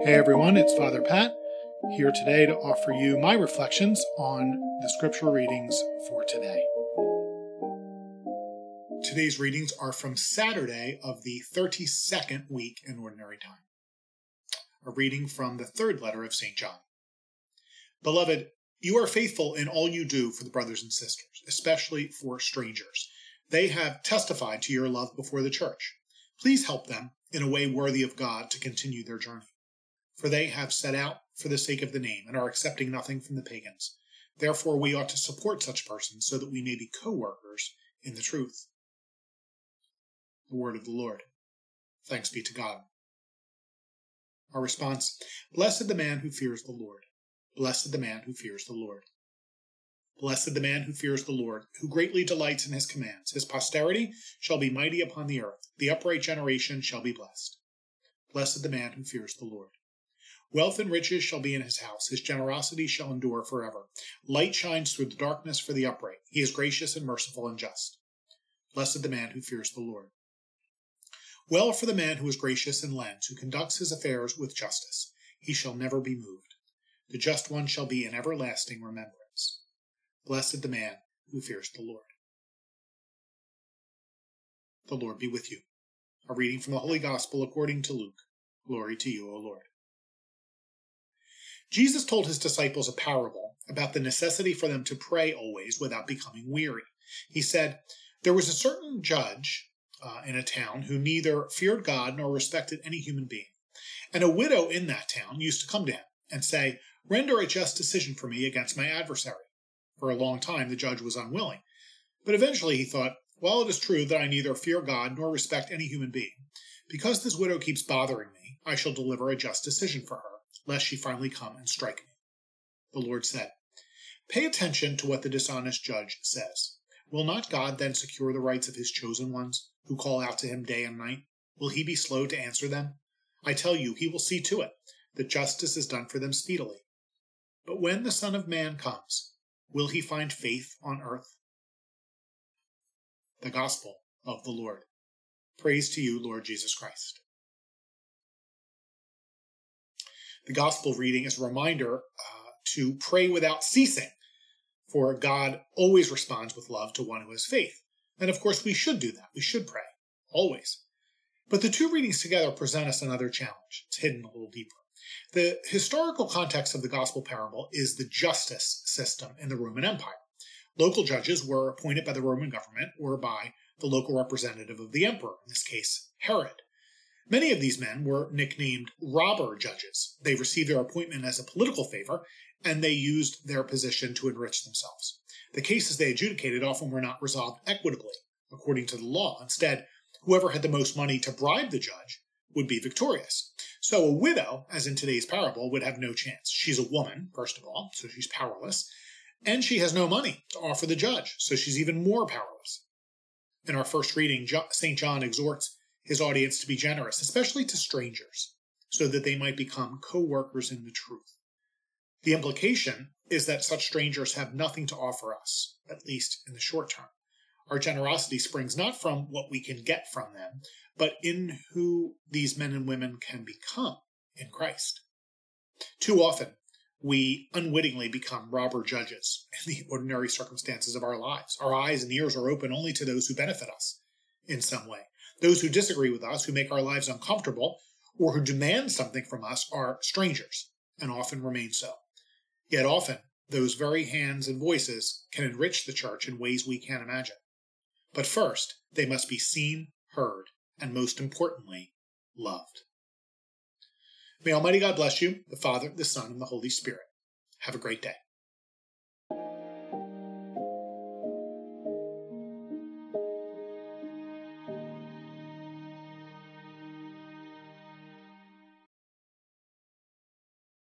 Hey everyone, it's Father Pat, here today to offer you my reflections on the scripture readings for today. Today's readings are from Saturday of the 32nd week in Ordinary Time. A reading from the third letter of St. John. Beloved, you are faithful in all you do for the brothers and sisters, especially for strangers. They have testified to your love before the church. Please help them in a way worthy of God to continue their journey. For they have set out for the sake of the name and are accepting nothing from the pagans. Therefore, we ought to support such persons so that we may be co-workers in the truth. The word of the Lord. Thanks be to God. Our response, blessed the man who fears the Lord. Blessed the man who fears the Lord. Blessed the man who fears the Lord, who greatly delights in his commands. His posterity shall be mighty upon the earth. The upright generation shall be blessed. Blessed the man who fears the Lord. Wealth and riches shall be in his house. His generosity shall endure forever. Light shines through the darkness for the upright. He is gracious and merciful and just. Blessed the man who fears the Lord. Well for the man who is gracious and lends, who conducts his affairs with justice. He shall never be moved. The just one shall be in everlasting remembrance. Blessed the man who fears the Lord. The Lord be with you. A reading from the Holy Gospel according to Luke. Glory to you, O Lord. Jesus told his disciples a parable about the necessity for them to pray always without becoming weary. He said, there was a certain judge in a town who neither feared God nor respected any human being. And a widow in that town used to come to him and say, render a just decision for me against my adversary. For a long time the judge was unwilling. But eventually he thought, well, it is true that I neither fear God nor respect any human being. Because this widow keeps bothering me, I shall deliver a just decision for her, lest she finally come and strike me. The Lord said, pay attention to what the dishonest judge says. Will not God then secure the rights of his chosen ones, who call out to him day and night? Will he be slow to answer them? I tell you, he will see to it, that justice is done for them speedily. But when the Son of Man comes, will he find faith on earth? The Gospel of the Lord. Praise to you, Lord Jesus Christ. The Gospel reading is a reminder to pray without ceasing, for God always responds with love to one who has faith. And of course, we should do that. We should pray, always. But the two readings together present us another challenge. It's hidden a little deeper. The historical context of the Gospel parable is the justice system in the Roman Empire. Local judges were appointed by the Roman government or by the local representative of the emperor, in this case, Herod. Many of these men were nicknamed robber judges. They received their appointment as a political favor, and they used their position to enrich themselves. The cases they adjudicated often were not resolved equitably, according to the law. Instead, whoever had the most money to bribe the judge would be victorious. So a widow, as in today's parable, would have no chance. She's a woman, first of all, so she's powerless, and she has no money to offer the judge, so she's even more powerless. In our first reading, St. John exhorts his audience to be generous, especially to strangers, so that they might become co-workers in the truth. The implication is that such strangers have nothing to offer us, at least in the short term. Our generosity springs not from what we can get from them, but in who these men and women can become in Christ. Too often, we unwittingly become robber judges in the ordinary circumstances of our lives. Our eyes and ears are open only to those who benefit us in some way. Those who disagree with us, who make our lives uncomfortable, or who demand something from us are strangers, and often remain so. Yet often, those very hands and voices can enrich the church in ways we can't imagine. But first, they must be seen, heard, and most importantly, loved. May Almighty God bless you, the Father, the Son, and the Holy Spirit. Have a great day.